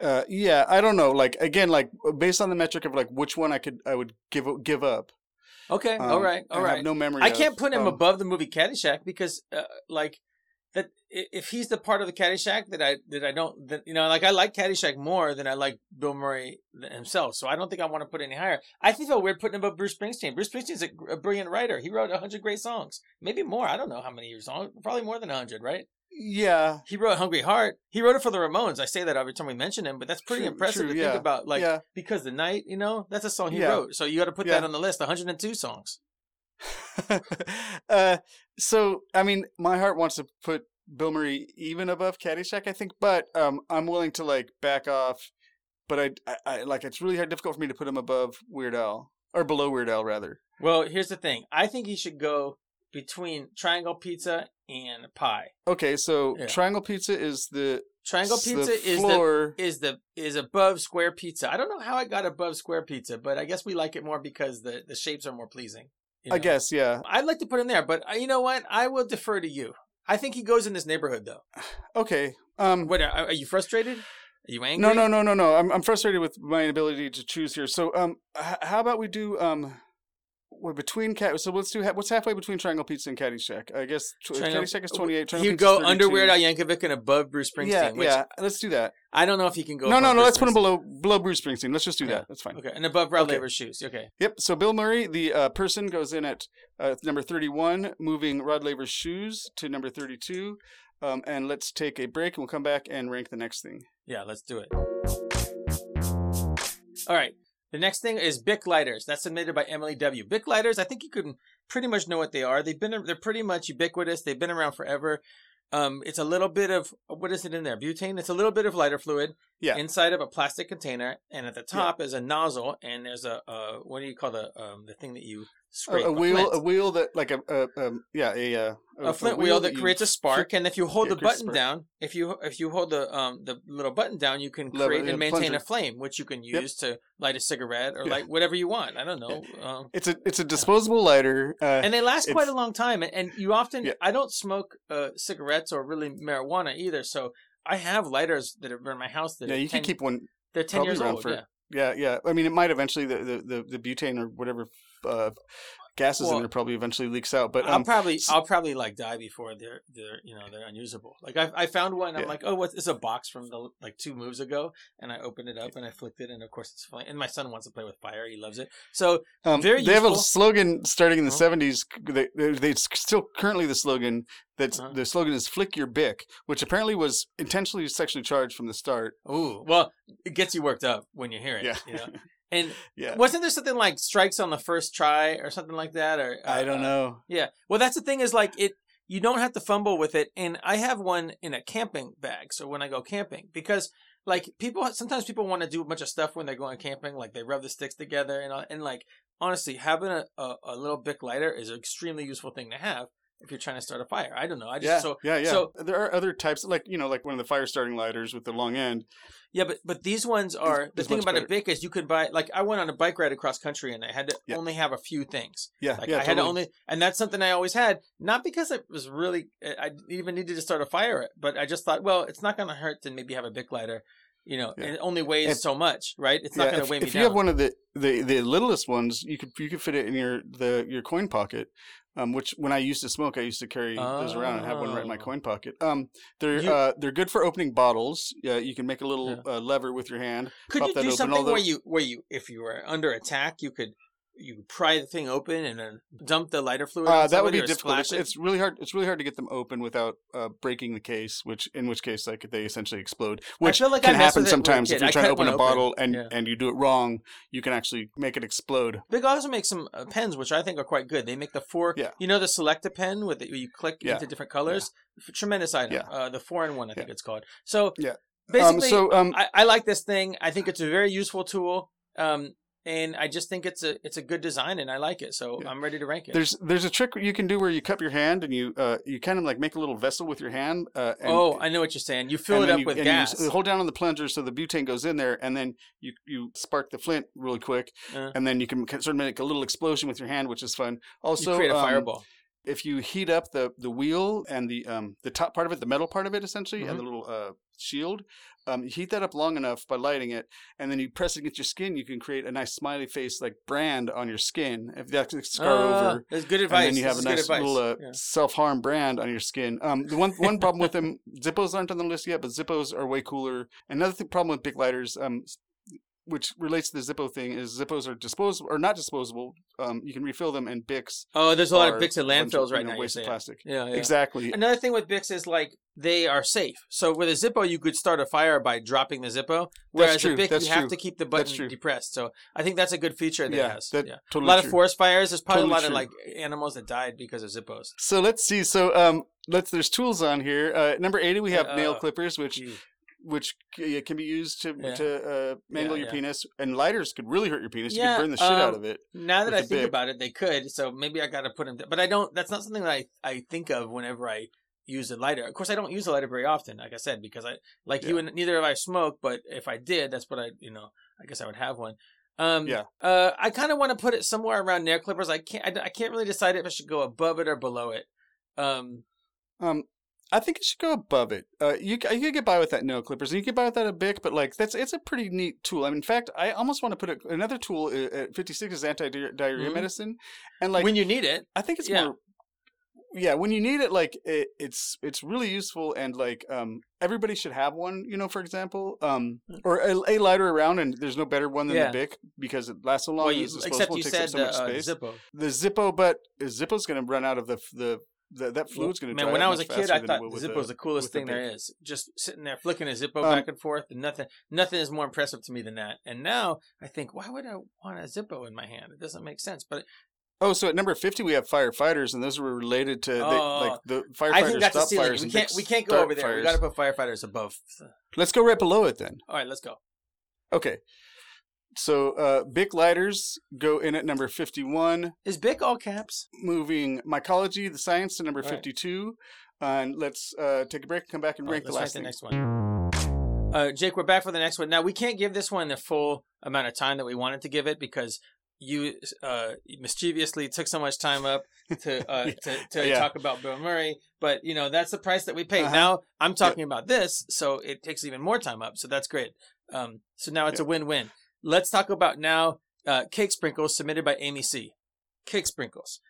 Uh, yeah, I don't know. Like again, like based on the metric of like which one I could I would give give up. Okay, um, all right, all right. I have no memory. I of, can't put him um, above the movie Caddyshack because uh, like. That if he's the part of the Caddyshack that I that I don't that, you know like I like Caddyshack more than I like Bill Murray himself, so I don't think I want to put any higher. I think though we're putting him above Bruce Springsteen. Bruce Springsteen's a, a brilliant writer. He wrote a hundred great songs, maybe more. I don't know how many years on, probably more than a hundred, right? Yeah. He wrote "Hungry Heart." He wrote it for the Ramones. I say that every time we mention him, but that's pretty true, impressive true, to yeah. think about. Like yeah. because the night, you know, that's a song he yeah. wrote. So you got to put yeah. that on the list. One hundred and two songs. uh, so I mean, my heart wants to put Bill Murray even above Caddyshack, I think, but um, I'm willing to like back off. But I, I, I like it's really hard, difficult for me to put him above Weird Al or below Weird Al rather. Well, here's the thing: I think he should go between Triangle Pizza and Pie. Okay, so yeah. Triangle Pizza is the Triangle Pizza the is floor. the is the is above Square Pizza. I don't know how I got above Square Pizza, but I guess we like it more because the the shapes are more pleasing. You know? I guess, yeah. I'd like to put him there, but you know what? I will defer to you. I think he goes in this neighborhood, though. Okay. Um, what are, are you frustrated? Are you angry? No, no, no, no, no. I'm I'm frustrated with my inability to choose here. So, um, h- how about we do um, we're between cat. So let's do ha- what's halfway between Triangle Pizza and Caddyshack. I guess tw- Triangle- Caddyshack is twenty-eight. Triangle Pizza is thirty-two. He'd go under Weird Al Yankovic and above Bruce Springsteen. Yeah, which, yeah. Let's do that. I don't know if he can go. No, no, no. Let's put him below below Bruce Springsteen. Let's just do okay. that. That's fine. Okay, and above Rod okay. Laver's shoes. Okay. Yep. So Bill Murray, the uh, person, goes in at uh, number thirty-one, moving Rod Laver's shoes to number thirty-two. Um, and let's take a break, and we'll come back and rank the next thing. Yeah, let's do it. All right. The next thing is Bic lighters. That's submitted by Emily W. Bic lighters. I think you can pretty much know what they are. They've been they're pretty much ubiquitous. They've been around forever. Um, it's a little bit of, what is it in there? Butane? It's a little bit of lighter fluid yeah. inside of a plastic container, and at the top yeah. is a nozzle, and there's a, a what do you call the um, the thing that you scrape? A, a wheel, flint. a wheel that like a, a um, yeah a a, a flint a wheel, wheel that, that creates a spark, and if you hold yeah, the button down, if you if you hold the um the little button down, you can create yeah, and maintain plunger. a flame, which you can use yep. to light a cigarette or yeah. light whatever you want. I don't know. Yeah. Um, it's a it's a disposable yeah. lighter, uh, and they last quite a long time. And, and you often yeah. I don't smoke uh, cigarettes. Or really marijuana either, so I have lighters that are in my house that yeah you ten, can keep one. They're ten years old. For, yeah. yeah, yeah. I mean, it might eventually the the, the, the butane or whatever uh, gases well, in there probably eventually leaks out. But um, I'll probably I'll probably like die before they're they're you know they're unusable. Like I I found one. I'm yeah. like, oh, what's it's a box from the like two moves ago, and I opened it up yeah. and I flicked it, and of course it's flame. And my son wants to play with fire. He loves it. So um, very. They useful. have a slogan starting in the oh. seventies. They they, they still currently the slogan. That's uh-huh. the slogan is "Flick your Bic," which apparently was intentionally sexually charged from the start. Ooh, well, it gets you worked up when you hear it. Yeah. You know? And yeah. wasn't there something like "strikes on the first try" or something like that? Or uh, I don't know. Yeah. Well, that's the thing is like it. You don't have to fumble with it, and I have one in a camping bag. So when I go camping, because like people sometimes people want to do a bunch of stuff when they're going camping, like they rub the sticks together and and like honestly, having a a, a little Bic lighter is an extremely useful thing to have. If you're trying to start a fire, I don't know. I just yeah, so yeah, yeah. So there are other types, like you know, like one of the fire starting lighters with the long end. Yeah, but but these ones are is, the is thing about better. a Bic is you could buy. Like I went on a bike ride across country and I had to yeah. only have a few things. Yeah, like yeah, I totally. had to only, and that's something I always had. Not because it was really, I even needed to start a fire, but I just thought, well, it's not going to hurt to maybe have a Bic lighter. You know, yeah. and it only weighs if, so much, right? It's yeah, not going to weigh me down. If you have one of the, the, the littlest ones, you could you could fit it in your the your coin pocket. Um, which when I used to smoke, I used to carry oh. those around and have one right in my coin pocket. Um, they're you, uh, they're good for opening bottles. Uh, you can make a little yeah. uh, lever with your hand. Could you do open, something although... where you where you if you were under attack, you could you could pry the thing open and then dump the lighter fluid? Uh, that would be difficult. It's, it? it's really hard. It's really hard to get them open without uh, breaking the case. Which in which case, like they essentially explode, which like can happen sometimes if you're trying to open a open. bottle and yeah. and you do it wrong, you can actually make it explode. They also make some uh, pens, which I think are quite good. They make the four. Yeah. You know the Selecta pen with the, you click yeah. into different colors. Yeah. Tremendous item. Yeah. Uh, the four in one, I think yeah. it's called. So yeah. basically, um, so, um, I, I like this thing. I think it's a very useful tool. Um, And I just think it's a it's a good design, and I like it, so yeah. I'm ready to rank it. There's there's a trick you can do where you cup your hand and you uh, you kind of like make a little vessel with your hand. Uh, and, oh, I know what you're saying. You fill it up you, with gas. You hold down on the plunger so the butane goes in there, and then you, you spark the flint really quick, uh, and then you can sort of make a little explosion with your hand, which is fun. Also, you create a um, fireball. If you heat up the, the wheel and the um the top part of it, the metal part of it essentially, mm-hmm. and the little uh shield, um you heat that up long enough by lighting it, and then you press it against your skin, you can create a nice smiley face like brand on your skin. If that's scar uh, over, that's good advice. And then you have that's a nice little uh, yeah. self harm brand on your skin. Um, the one one problem with them, Zippos aren't on the list yet, but Zippos are way cooler. Another thing, problem with Bic lighters, um. which relates to the Zippo thing, is Zippos are disposable or not disposable. Um, you can refill them, and Bics. Oh, there's a lot of Bics at landfills right now. Wasted plastic. Yeah, yeah, exactly. Another thing with Bics is like they are safe. So with a Zippo, you could start a fire by dropping the Zippo. Whereas a Bic, you have to keep the button depressed. So I think that's a good feature that it has. Yeah, totally. A lot of forest fires. There's probably a lot of like animals that died because of Zippos. So let's see. So um, let's there's tools on here. Uh, number eighty, we have uh, nail clippers, which. Geez. Which can be used to yeah. to uh, mangle yeah, your yeah. penis, and lighters could really hurt your penis. You yeah, could burn the shit um, out of it. Now that I think Bic. about it, they could. So maybe I got to put them. Th- but I don't. That's not something that I, I think of whenever I use a lighter. Of course, I don't use a lighter very often. Like I said, because I like yeah. you and neither of I smoke. But if I did, that's what I you know. I guess I would have one. Um, yeah. Uh, I kind of want to put it somewhere around nail clippers. I can't. I, I can't really decide if I should go above it or below it. Um. Um. I think it should go above it. Uh, you you could get by with that nail clippers, and you could get by with that a Bic, but like that's it's a pretty neat tool. I mean, in fact, I almost want to put a, another tool at fifty-six is anti-diarrhea mm-hmm. medicine, and like when you need it, I think it's yeah. more. yeah, when you need it, like it, it's it's really useful, and like um, everybody should have one. You know, for example, um, or a, a lighter around, and there's no better one than yeah. the Bic because it lasts so long. Well, you, it's except you said so the uh, Zippo. The Zippo, but uh, Zippo's going to run out of the the. The, that fluid's going to. Man, when I was a kid, I thought Zippo was the coolest thing there is. Just sitting there flicking a Zippo um, back and forth, and nothing, nothing is more impressive to me than that. And now I think, why would I want a Zippo in my hand? It doesn't make sense. But oh, so at number fifty we have firefighters, and those were related to oh, they, like the firefighters. I think that's stop the ceiling. Fires. We can't, we can't go over there. Fires. We got to put firefighters above. Let's go right below it then. All right, let's go. Okay. So uh, Bic lighters go in at number fifty-one. Is Bic all caps? Moving mycology, the science, to number all fifty-two. Right. And let's uh, take a break and come back and all rank right, the last the next one. Uh, Jake, we're back for the next one. Now, we can't give this one the full amount of time that we wanted to give it because you uh, mischievously took so much time up to uh, yeah. to, to yeah. talk about Bill Murray. But, you know, that's the price that we paid. Uh-huh. Now I'm talking yeah. about this, so it takes even more time up. So that's great. Um, so now it's yeah. a win-win. Let's talk about now uh, cake sprinkles submitted by Amy C. Cake sprinkles.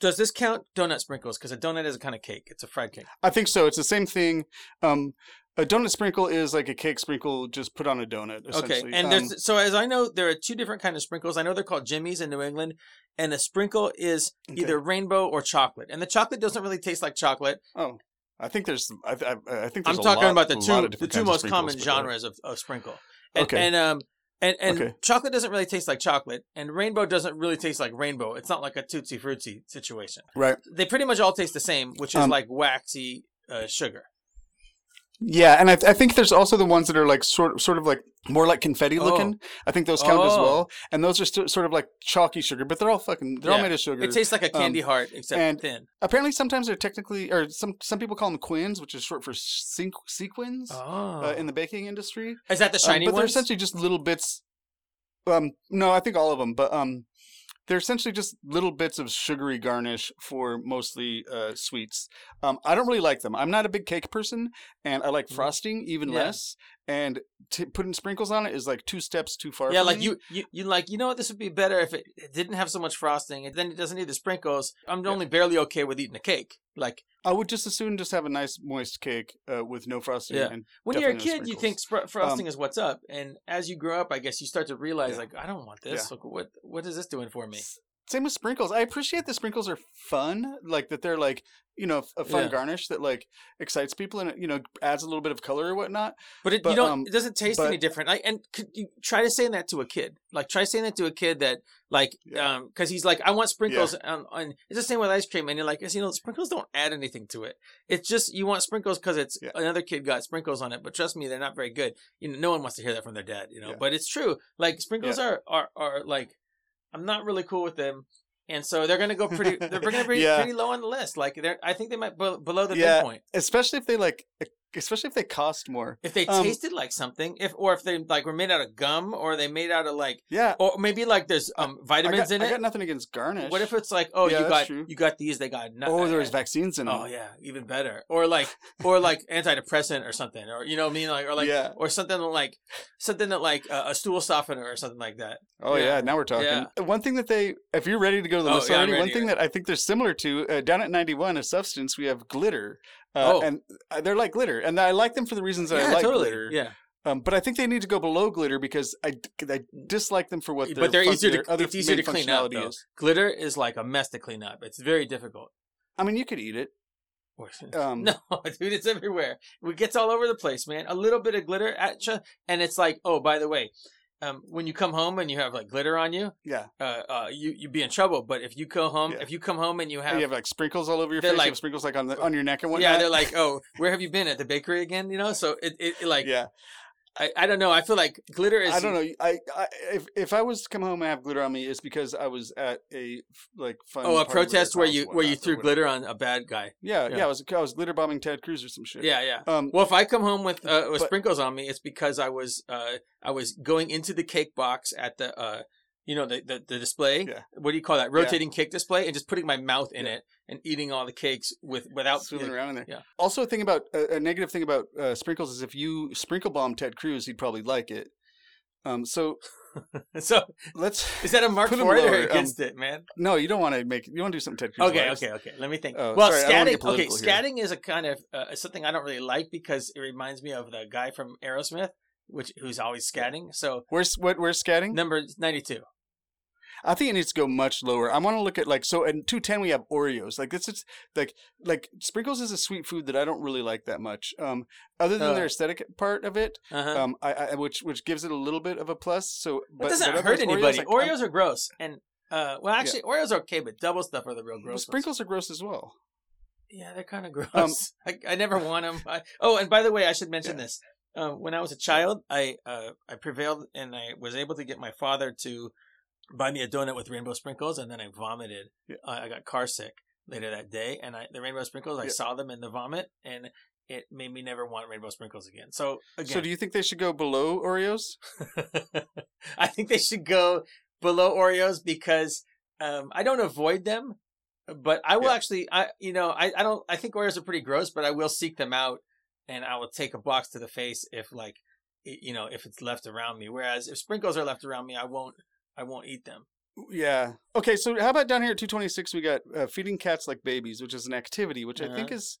Does this count donut sprinkles? Because a donut is a kind of cake. It's a fried cake. I think so. It's the same thing. Um, a donut sprinkle is like a cake sprinkle just put on a donut, essentially. Okay. And um, there's, so as I know, there are two different kinds of sprinkles. I know they're called Jimmy's in New England. And a sprinkle is okay. either rainbow or chocolate. And the chocolate doesn't really taste like chocolate. Oh. I think there's I, I, I think there's I'm talking a lot, about the two, the two most common genres of, of sprinkle. And, okay. And um. And and okay. chocolate doesn't really taste like chocolate, and rainbow doesn't really taste like rainbow. It's not like a Tootsie Fruity situation. Right. They pretty much all taste the same, which is um, like waxy uh, sugar. Yeah, and I, th- I think there's also the ones that are like sort sort of like more like confetti oh. looking. I think those count oh. as well, and those are st- sort of like chalky sugar, but they're all fucking they're yeah. all made of sugar. It tastes like a candy um, heart, except and thin. Apparently, sometimes they're technically, or some some people call them quins, which is short for cinqu- sequins oh. uh, in the baking industry. Is that the shiny um, but ones? But they're essentially just little bits. Um, no, I think all of them, but um. They're essentially just little bits of sugary garnish for mostly uh, sweets. Um, I don't really like them. I'm not a big cake person, and I like frosting even yeah. less. And t- putting sprinkles on it is like two steps too far. Yeah, like you, you, you, like you know what? This would be better if it, it didn't have so much frosting. And then it doesn't need the sprinkles. I'm only yeah. barely okay with eating a cake. Like I would just as soon just have a nice moist cake uh, with no frosting. Yeah. And when you're a kid, no you think sp- frosting um, is what's up, and as you grow up, I guess you start to realize yeah. like I don't want this. Yeah. Like, what what is this doing for me? Same with sprinkles. I appreciate the sprinkles are fun, like that they're like you know a fun yeah. garnish that like excites people and you know adds a little bit of color or whatnot. But it but, you don't. Um, it doesn't taste but, any different. Like, and could you try to say that to a kid. Like try saying that to a kid that like yeah. um because he's like I want sprinkles yeah. on, on. It's the same with ice cream, and you're like you know sprinkles don't add anything to it. It's just you want sprinkles because it's yeah. another kid got sprinkles on it. But trust me, they're not very good. You know, no one wants to hear that from their dad. You know, yeah. but it's true. Like sprinkles yeah. are, are are like. I'm not really cool with them, and so they're going to go pretty. They're going to be yeah. pretty low on the list. Like they're, I think they might be below the yeah, midpoint. Especially if they like, especially if they cost more. If they um, tasted like something, if or if they like were made out of gum, or they made out of like, yeah, or maybe like there's um vitamins I got, in it. I got nothing against garnish. What if it's like, oh, yeah, you got true. you got these, they got nothing. Or there's vaccines in it. Oh yeah, even better. Or like, or like antidepressant or something, or you know what I mean, like or like yeah. or something like something that like uh, a stool softener or something like that. Oh yeah, yeah now we're talking. Yeah. One thing that they, if you're ready to go to the oh, list yeah, already, one thing that I think they're similar to uh, down at ninety-one of substance, we have glitter. Uh, oh. And they're like glitter, and I like them for the reasons that yeah, I like totally. glitter. Yeah, um, but I think they need to go below glitter because I, I dislike them for what. Their but they're fun- easier to other it's easier to clean up. Though. Is. Glitter is like a mess to clean up. It's very difficult. I mean, you could eat it. Um, no, dude, it's everywhere. It gets all over the place, man. A little bit of glitter at you, and it's like, oh, by the way. Um, when you come home and you have like glitter on you, yeah, uh, uh, you you'd be in trouble. But if you go home, yeah. if you come home and you have and you have like sprinkles all over your face, like, you have sprinkles like on the, on your neck and whatnot. Yeah, they're like, oh, where have you been at the bakery again? You know, so it, it, it like yeah. I, I don't know. I feel like glitter is. I don't know. I, I if if I was to come home and have glitter on me, it's because I was at a like fun. Oh, a protest where you where you threw glitter on a bad guy. Yeah, yeah. yeah I was I was glitter bombing Ted Cruz or some shit. Yeah, yeah. Um, well, if I come home with uh, with but, sprinkles on me, it's because I was uh, I was going into the cake box at the uh, you know the the, the display. Yeah. What do you call that? Rotating yeah. cake display, and just putting my mouth in yeah. it. And eating all the cakes with without swimming around in there. Yeah. Also, a thing about a, a negative thing about uh, sprinkles is if you sprinkle bomb Ted Cruz, he'd probably like it. Um, so So let's is that a mark for it or against um, it, man? No, you don't want to make. You want to do something technical. Okay, likes. okay, okay. Let me think. Uh, well, sorry, scatting. Okay, here. Scatting is a kind of uh, something I don't really like because it reminds me of the guy from Aerosmith, which who's always scatting. So where's what? Where's scatting? Number ninety-two. I think it needs to go much lower. I want to look at like so. In two ten, we have Oreos. Like this is like like sprinkles is a sweet food that I don't really like that much. Um, other than uh, their aesthetic part of it, uh-huh. um, I, I which which gives it a little bit of a plus. So it but, doesn't but hurt anybody. Oreos, like, Oreos are gross, and uh, well, actually, yeah. Oreos are okay, but double stuff are the real gross. But sprinkles ones. are gross as well. Yeah, they're kind of gross. Um, I, I never want them. I, oh, and by the way, I should mention yeah. this. Uh, when I was a child, I uh, I prevailed and I was able to get my father to buy me a donut with rainbow sprinkles, and then I vomited. Yeah. Uh, I got car sick later that day, and I, the rainbow sprinkles, yeah. I saw them in the vomit, and it made me never want rainbow sprinkles again. So, again, so do you think they should go below Oreos? I think they should go below Oreos because um, I don't avoid them, but I will yeah. actually. I you know I, I don't. I think Oreos are pretty gross, but I will seek them out, and I will take a box to the face if like you know if it's left around me. Whereas if sprinkles are left around me, I won't. I won't eat them. Yeah. Okay. So how about down here at two twenty-six, we got uh, feeding cats like babies, which is an activity, which uh-huh. I think is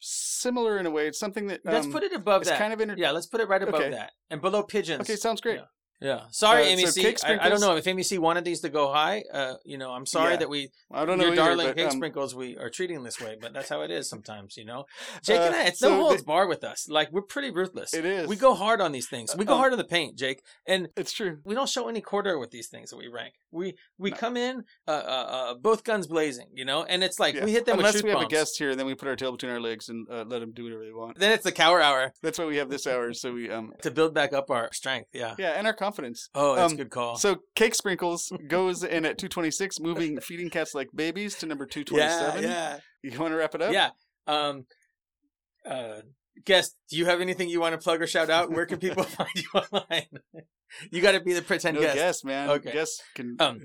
similar in a way. It's something that um, let's put it above that. Kind of inter- yeah. Let's put it right above okay. that and below pigeons. Okay. Sounds great. Yeah. yeah. Sorry, uh, Amy so C. I, I don't know if Amy C. wanted these to go high. Uh, you know, I'm sorry yeah. that we. I don't know. Your either, darling but, um, cake sprinkles we are treating this way, but that's how it is sometimes. You know, Jake uh, and I. It's so no holds they, bar with us. Like we're pretty ruthless. It is. We go hard on these things. We go um, hard on the paint, Jake. And it's true. We don't show any quarter with these things that we rank. We we no. come in uh, uh, uh, both guns blazing. You know, and it's like yeah. we hit them unless with shoot we have bombs. A guest here, and then we put our tail between our legs and uh, let them do whatever they want. Then it's the cower hour. That's why we have this hour, so we um to build back up our strength. Yeah. Yeah, and our confidence. Oh, that's um, a good call. So cake sprinkles goes in at two twenty-six, moving feeding cats like babies to number two twenty-seven. Yeah, yeah. You want to wrap it up? Yeah. Um, uh, guest, do you have anything you want to plug or shout out? Where can people find you online? You got to be the pretend no guest. guest, man. Okay. Guest can... Um,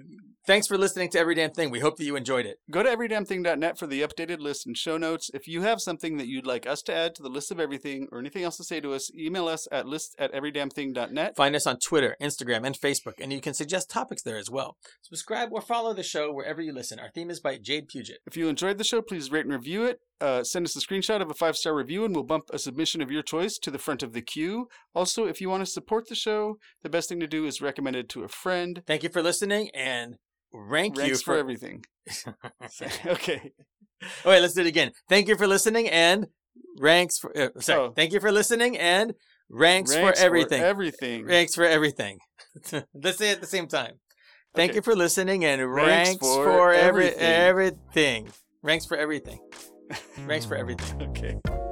thanks for listening to Every Damn Thing. We hope that you enjoyed it. Go to every damn thing dot net for the updated list and show notes. If you have something that you'd like us to add to the list of everything or anything else to say to us, email us at list at every damn thing dot net. Find us on Twitter, Instagram, and Facebook, and you can suggest topics there as well. Subscribe or follow the show wherever you listen. Our theme is by Jade Puget. If you enjoyed the show, please rate and review it. Uh, send us a screenshot of a five-star review, and we'll bump a submission of your choice to the front of the queue. Also, if you want to support the show, the best thing to do is recommend it to a friend. Thank you for listening, and rank Ranks you for, for everything. Okay. Oh, wait, let's do it again. Thank you for listening, and ranks for... Uh, sorry. Oh. Thank you for listening, and ranks, ranks for everything. For everything. Ranks for everything. Let's say it at the same time. Thank okay. you for listening, and ranks, ranks for, for every everything. everything. Ranks for everything. Ranks for everything. Okay.